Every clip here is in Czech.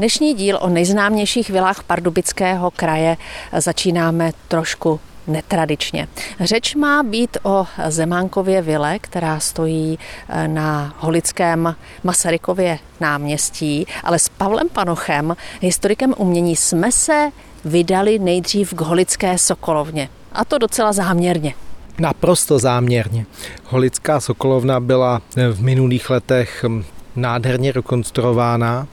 Dnešní díl o nejznámějších vilách Pardubického kraje začínáme trošku netradičně. Řeč má být o Zemánkově vile, která stojí na holickém Masarykově náměstí, ale s Pavlem Panochem, historikem umění, jsme se vydali nejdřív k holické sokolovně. A to docela záměrně. Naprosto záměrně. Holická sokolovna byla v minulých letech nádherně rekonstruována,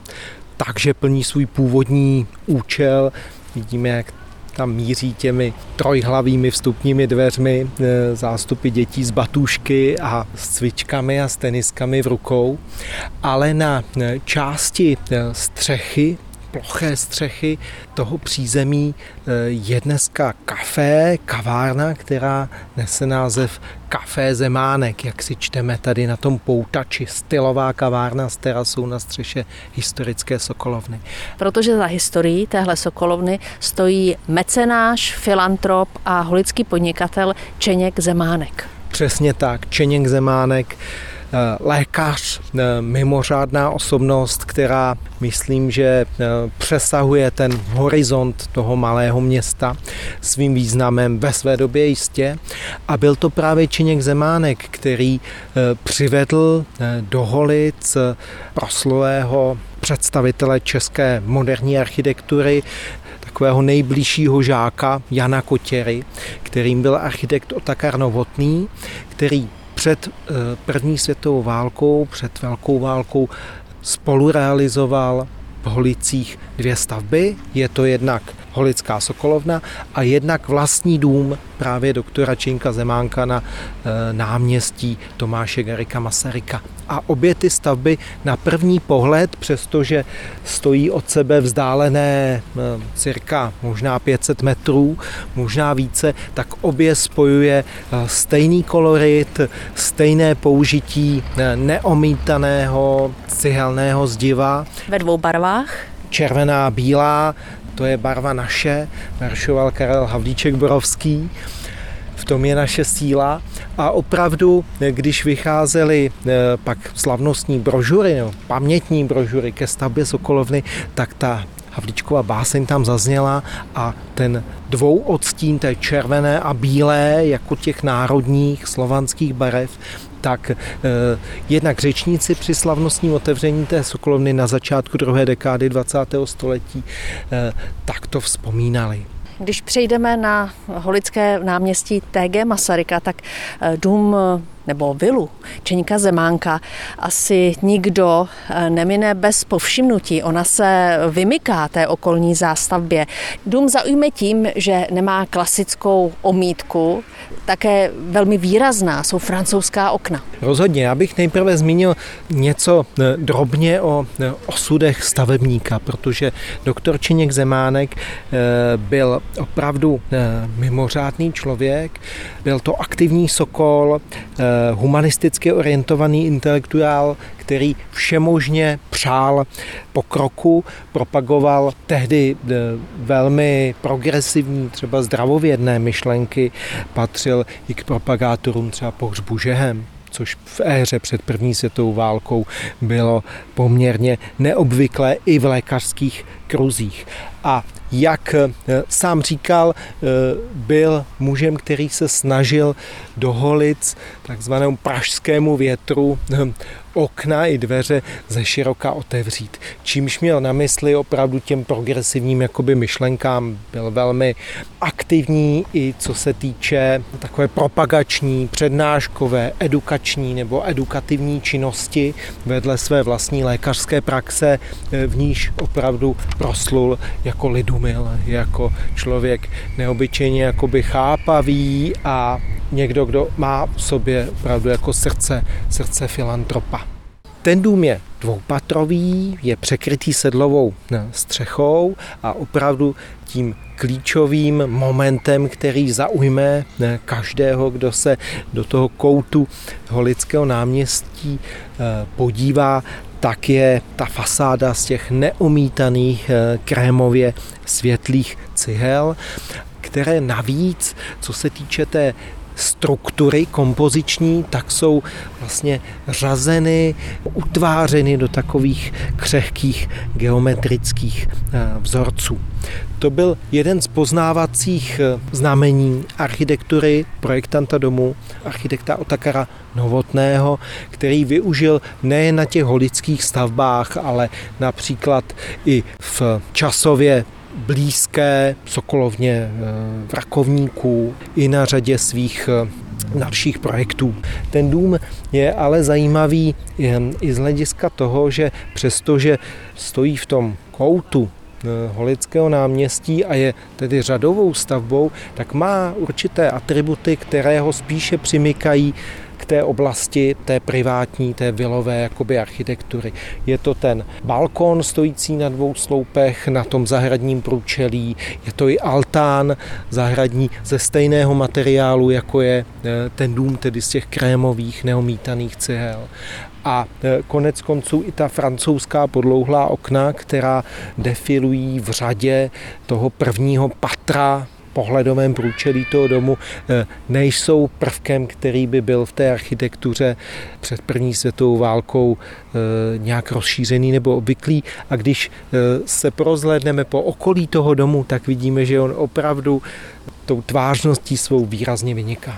takže plní svůj původní účel. Vidíme, jak tam míří těmi trojhlavými vstupními dveřmi zástupy dětí s batušky a s cvičkami a s teniskami v rukou. Ale na části střechy, ploché střechy toho přízemí je dneska kafé, kavárna, která nese název Café Zemánek, jak si čteme tady na tom poutači, stylová kavárna s terasou na střeše historické sokolovny. Protože za historií téhle sokolovny stojí mecenáš, filantrop a holický podnikatel Čeněk Zemánek. Přesně tak, Čeněk Zemánek, lékař, mimořádná osobnost, která myslím, že přesahuje ten horizont toho malého města svým významem ve své době jistě. A byl to právě Čeněk Zemánek, který přivedl do Holic proslulého představitele české moderní architektury, takového nejbližšího žáka Jana Kotěry, kterým byl architekt Otakar Novotný, který před první světovou válkou, před velkou válkou spolu realizoval v Holicích dvě stavby. Je to jednak holická sokolovna a jednak vlastní dům právě doktora Čeňka Zemánka na náměstí Tomáše Garika Masaryka. A obě ty stavby na první pohled, přestože stojí od sebe vzdálené cirka možná 500 metrů, možná více, tak obě spojuje stejný kolorit, stejné použití neomítaného cihelného zdiva. Ve dvou barvách? Červená, bílá, to je barva naše, maršoval Karel Havlíček-Borovský. V tom je naše síla a opravdu, když vycházely pak slavnostní brožury, pamětní brožury ke stavbě sokolovny, tak ta Havlíčkova báseň tam zazněla a ten dvou odstín té červené a bílé, jako těch národních slovanských barev, tak jednak řečníci při slavnostním otevření té sokolovny na začátku druhé dekády 20. století tak to vzpomínali. Když přejdeme na holické náměstí T.G. Masaryka, tak dům nebo vilu Čeňka Zemánka asi nikdo nemine bez povšimnutí. Ona se vymyká té okolní zástavbě. Dům zaujme tím, že nemá klasickou omítku, také velmi výrazná jsou francouzská okna. Rozhodně, já bych nejprve zmínil něco drobně o osudech stavebníka, protože doktor Čeněk Zemánek byl opravdu mimořádný člověk, byl to aktivní sokol, humanisticky orientovaný intelektuál, který všemožně přál pokroku, propagoval tehdy velmi progresivní, třeba zdravovědné myšlenky, patřil i k propagátorům třeba pohřbu žehem, což v éře před první světovou válkou bylo poměrně neobvyklé i v lékařských kruzích. A jak sám říkal, byl mužem, který se snažil do Holic takzvanému pražskému větru okna i dveře ze široka otevřít. Čímž měl na mysli opravdu těm progresivním jakoby myšlenkám. Byl velmi aktivní i co se týče takové propagační, přednáškové, edukační nebo edukativní činnosti vedle své vlastní lékařské praxe, v níž opravdu proslul jako lidumil, jako člověk neobyčejně jakoby chápavý a někdo, kdo má v sobě opravdu jako srdce filantropa. Ten dům je dvoupatrový, je překrytý sedlovou střechou a opravdu tím klíčovým momentem, který zaujme každého, kdo se do toho koutu holického náměstí podívá, tak je ta fasáda z těch neomítaných krémově světlých cihel, které navíc, co se týče té struktury kompoziční, tak jsou vlastně řazeny, utvářeny do takových křehkých geometrických vzorců. To byl jeden z poznávacích znamení architektury projektanta domu, architekta Otakara Novotného, který využil nejen na těch holických stavbách, ale například i v časově blízké Sokolovně, v Rakovníku i na řadě svých dalších projektů. Ten dům je ale zajímavý i z hlediska toho, že přestože stojí v tom koutu Holického náměstí a je tedy řadovou stavbou, tak má určité atributy, které ho spíše přimykají k té oblasti, té privátní, té vilové jakoby architektury. Je to ten balkon stojící na dvou sloupech na tom zahradním průčelí, je to i altán zahradní ze stejného materiálu, jako je ten dům, tedy z těch krémových neomítaných cihel. A konec konců i ta francouzská podlouhlá okna, která defilují v řadě toho prvního patra pohledovém průčelí toho domu, nejsou prvkem, který by byl v té architektuře před první světovou válkou nějak rozšířený nebo obvyklý. A když se prozhlédneme po okolí toho domu, tak vidíme, že on opravdu tou tvářností svou výrazně vyniká.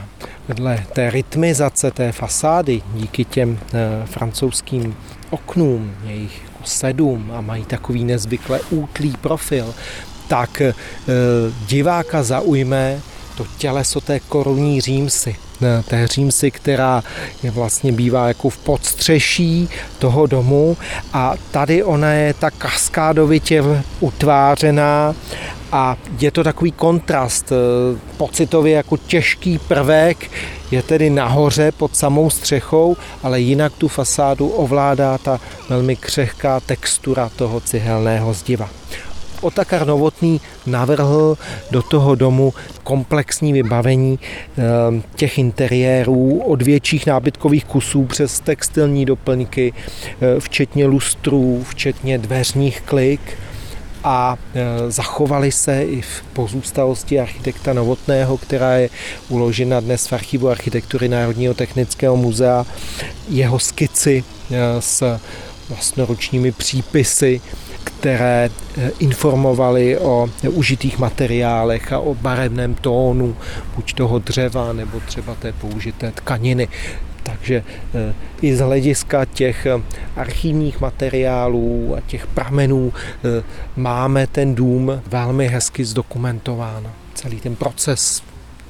Vedle té rytmizace té fasády díky těm francouzským oknům, je jich 7 a mají takový nezvykle útlý profil, tak diváka zaujme to těleso té korunní římsy. Té římsy, která je vlastně bývá jako v podstřeší toho domu, a tady ona je tak kaskádovitě utvářená a je to takový kontrast, pocitově jako těžký prvek, je tedy nahoře pod samou střechou, ale jinak tu fasádu ovládá ta velmi křehká textura toho cihelného zdiva. Otakar Novotný navrhl do toho domu komplexní vybavení těch interiérů od větších nábytkových kusů přes textilní doplňky, včetně lustrů, včetně dveřních klik, a zachovaly se i v pozůstalosti architekta Novotného, která je uložena dnes v archivu architektury Národního technického muzea, jeho skici s vlastnoručními přípisy, které informovaly o užitých materiálech a o barevném tónu buď toho dřeva nebo třeba té použité tkaniny. Takže i z hlediska těch archivních materiálů a těch pramenů máme ten dům velmi hezky zdokumentován. Celý ten proces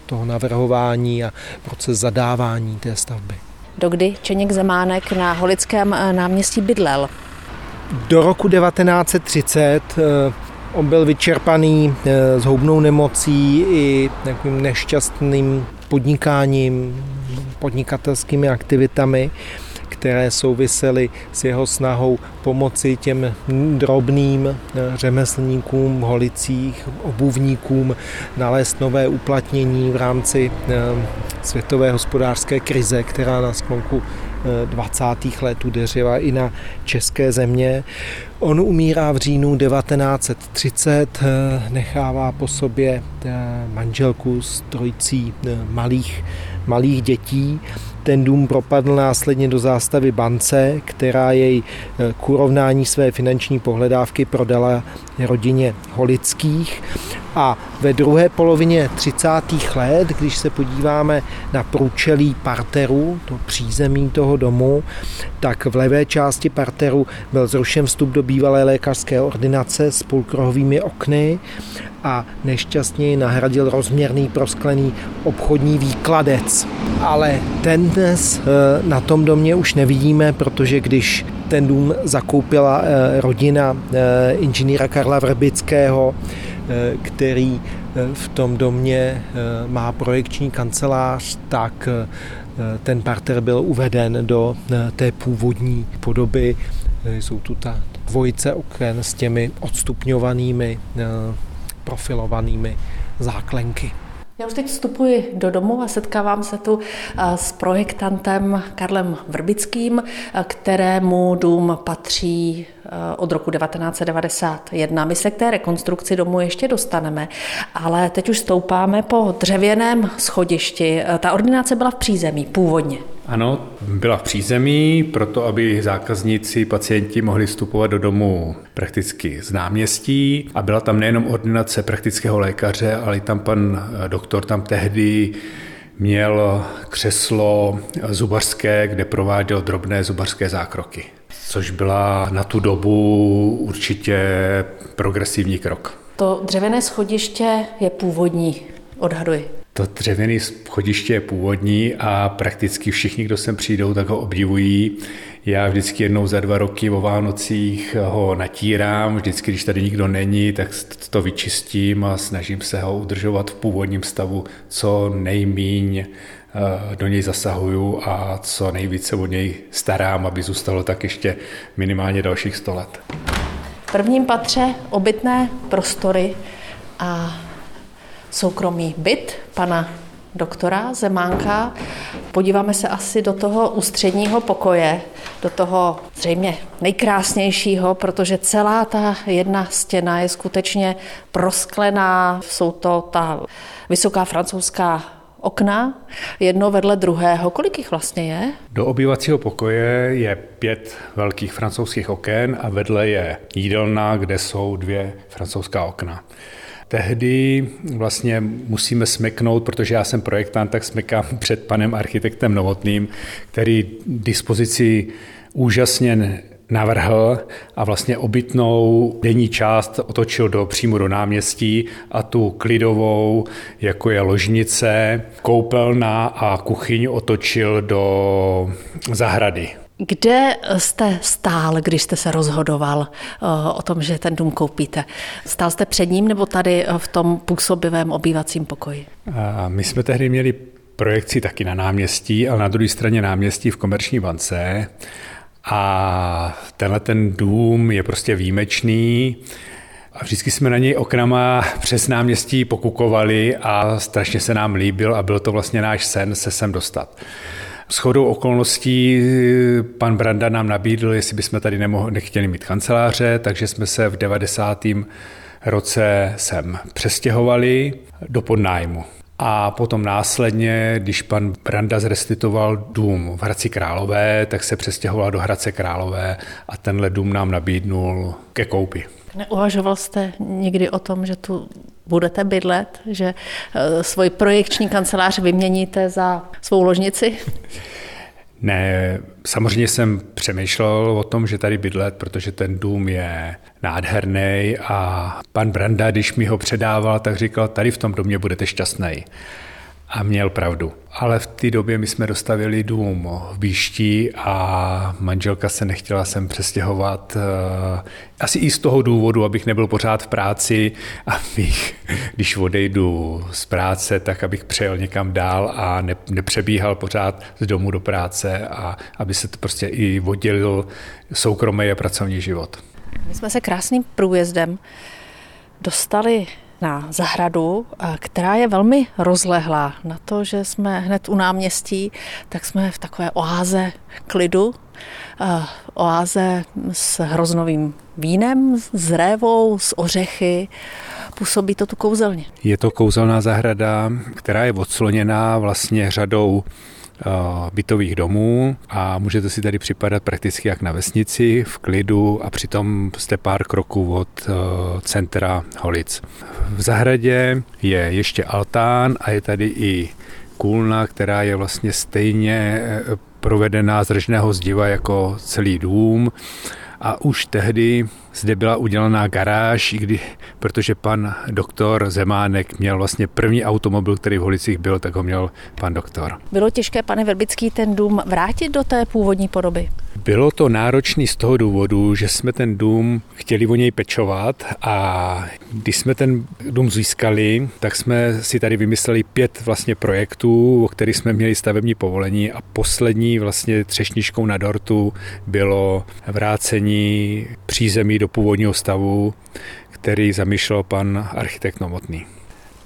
toho navrhování a proces zadávání té stavby. Dokdy Čeněk Zemánek na Holickém náměstí bydlel? Do roku 1930 on byl vyčerpaný zhoubnou nemocí i takovým nešťastným podnikáním, podnikatelskými aktivitami, které souvisely s jeho snahou pomoci těm drobným řemeslníkům v Holicích, obuvníkům nalézt nové uplatnění v rámci světové hospodářské krize, která na sklonku 20. let udeřila i na české země. On umírá v říjnu 1930, nechává po sobě manželku s trojicí malých dětí. Ten dům propadl následně do zástavy bance, která jej k urovnání své finanční pohledávky prodala rodině Holických. A ve druhé polovině 30. let, když se podíváme na průčelí parteru, to přízemí toho domu, tak v levé části parteru byl zrušen vstup do bývalé lékařské ordinace s půlkrohovými okny a nešťastně nahradil rozměrný prosklený obchodní výkladec. Ale ten dnes na tom domě už nevidíme, protože když ten dům zakoupila rodina inženýra Karla Vrbického, který v tom domě má projekční kancelář, tak ten parter byl uveden do té původní podoby. Jsou tu ta dvojice oken s těmi odstupňovanými profilovanými záklenky. Já už teď vstupuji do domu a setkávám se tu s projektantem Karlem Vrbickým, kterému dům patří od roku 1991. My se k té rekonstrukci domu ještě dostaneme, ale teď už stoupáme po dřevěném schodišti. Ta ordinace byla v přízemí původně. Ano, byla v přízemí, proto aby zákazníci, pacienti mohli vstupovat do domu prakticky z náměstí a byla tam nejenom ordinace praktického lékaře, ale i tam pan doktor tam tehdy měl křeslo zubařské, kde prováděl drobné zubařské zákroky, což byla na tu dobu určitě progresivní krok. To dřevěné schodiště je původní, odhaduji. To dřevěné schodiště je původní a prakticky všichni, kdo sem přijdou, tak ho obdivují. Já vždycky jednou za 2 roky o Vánocích ho natírám, vždycky, když tady nikdo není, tak to vyčistím a snažím se ho udržovat v původním stavu, co nejmíň do něj zasahuju a co nejvíce od něj starám, aby zůstalo tak ještě minimálně dalších 100 let. V prvním patře obytné prostory a soukromý byt pana doktora Zemánka. Podíváme se asi do toho ústředního pokoje, do toho zřejmě nejkrásnějšího, protože celá ta jedna stěna je skutečně prosklená. Jsou to ta vysoká francouzská okna, jedno vedle druhého. Kolik jich vlastně je? Do obývacího pokoje je 5 velkých francouzských oken a vedle je jídelna, kde jsou 2 francouzská okna. Tehdy vlastně musíme smeknout, protože já jsem projektant, tak smekám před panem architektem Novotným, který dispozici úžasně navrhl a vlastně obytnou denní část otočil přímo do náměstí a tu klidovou, jako je ložnice, koupelna a kuchyň otočil do zahrady. Kde jste stál, když jste se rozhodoval o tom, že ten dům koupíte? Stál jste před ním nebo tady v tom působivém obývacím pokoji? My jsme tehdy měli projekci taky na náměstí, ale na druhé straně náměstí v Komerční bance. A tenhle ten dům je prostě výjimečný. A vždycky jsme na něj oknama přes náměstí pokukovali a strašně se nám líbil a byl to vlastně náš sen se sem dostat. Shodou okolností pan Branda nám nabídl, jestli bychom tady nechtěli mít kanceláře, takže jsme se v 90. roce sem přestěhovali do podnájmu. A potom následně, když pan Branda zrestituoval dům v Hradci Králové, tak se přestěhoval do Hradce Králové a tenhle dům nám nabídnul ke koupi. Neuvažoval jste někdy o tom, že tu budete bydlet, že svůj projekční kancelář vyměníte za svou ložnici? Ne, samozřejmě jsem přemýšlel o tom, že tady bydlet, protože ten dům je nádherný a pan Branda, když mi ho předával, tak říkal, tady v tom domě budete šťastný. A měl pravdu. Ale v té době my jsme dostavili dům v Bíští a manželka se nechtěla sem přestěhovat. Asi i z toho důvodu, abych nebyl pořád v práci, abych, když odejdu z práce, tak abych přejel někam dál a nepřebíhal pořád z domu do práce a aby se to prostě i oddělil soukromý a pracovní život. My jsme se krásným průjezdem dostali na zahradu, která je velmi rozlehlá. Na to, že jsme hned u náměstí, tak jsme v takové oáze klidu, oáze s hroznovým vínem, s révou, s ořechy. Působí to tu kouzelně. Je to kouzelná zahrada, která je odsloněná vlastně řadou bytových domů a můžete si tady připadat prakticky jak na vesnici, v klidu a přitom jste pár kroků od centra Holic. V zahradě je ještě altán a je tady i kůlna, která je vlastně stejně provedená z ržného zdiva jako celý dům a už tehdy zde byla udělaná garáž, protože pan doktor Zemánek měl vlastně první automobil, který v Holicích byl, tak ho měl pan doktor. Bylo těžké, pane Vrbický, ten dům vrátit do té původní podoby? Bylo to náročné z toho důvodu, že jsme ten dům chtěli o něj pečovat a když jsme ten dům získali, tak jsme si tady vymysleli 5 vlastně projektů, o kterých jsme měli stavební povolení a poslední vlastně třešničkou na dortu bylo vrácení přízemí do původního stavu, který zamýšlel pan architekt Novotný.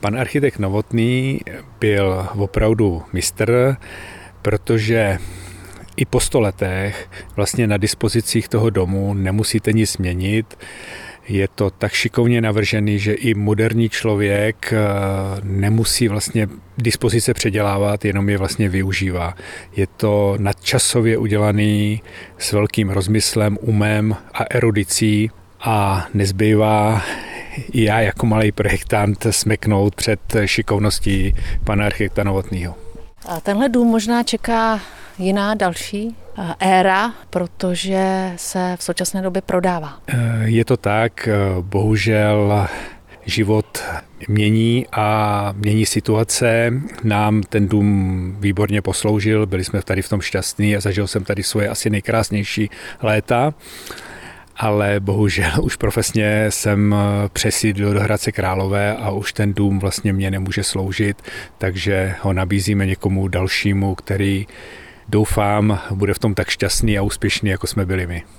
Pan architekt Novotný byl opravdu mistr, protože i po 100 letech vlastně na dispozicích toho domu nemusíte nic měnit. Je to tak šikovně navržený, že i moderní člověk nemusí vlastně dispozice předělávat, jenom je vlastně využívá. Je to nadčasově udělaný s velkým rozmyslem, umem a erudicí a nezbývá i já jako malý projektant smeknout před šikovností pana architekta Novotného. A tenhle dům možná čeká jiná další éra, protože se v současné době prodává. Je to tak, bohužel život mění a mění situace. Nám ten dům výborně posloužil, byli jsme tady v tom šťastní a zažil jsem tady svoje asi nejkrásnější léta, ale bohužel už profesně jsem přesídlil do Hradce Králové a už ten dům vlastně mě nemůže sloužit, takže ho nabízíme někomu dalšímu, který doufám, bude v tom tak šťastný a úspěšný, jako jsme byli my.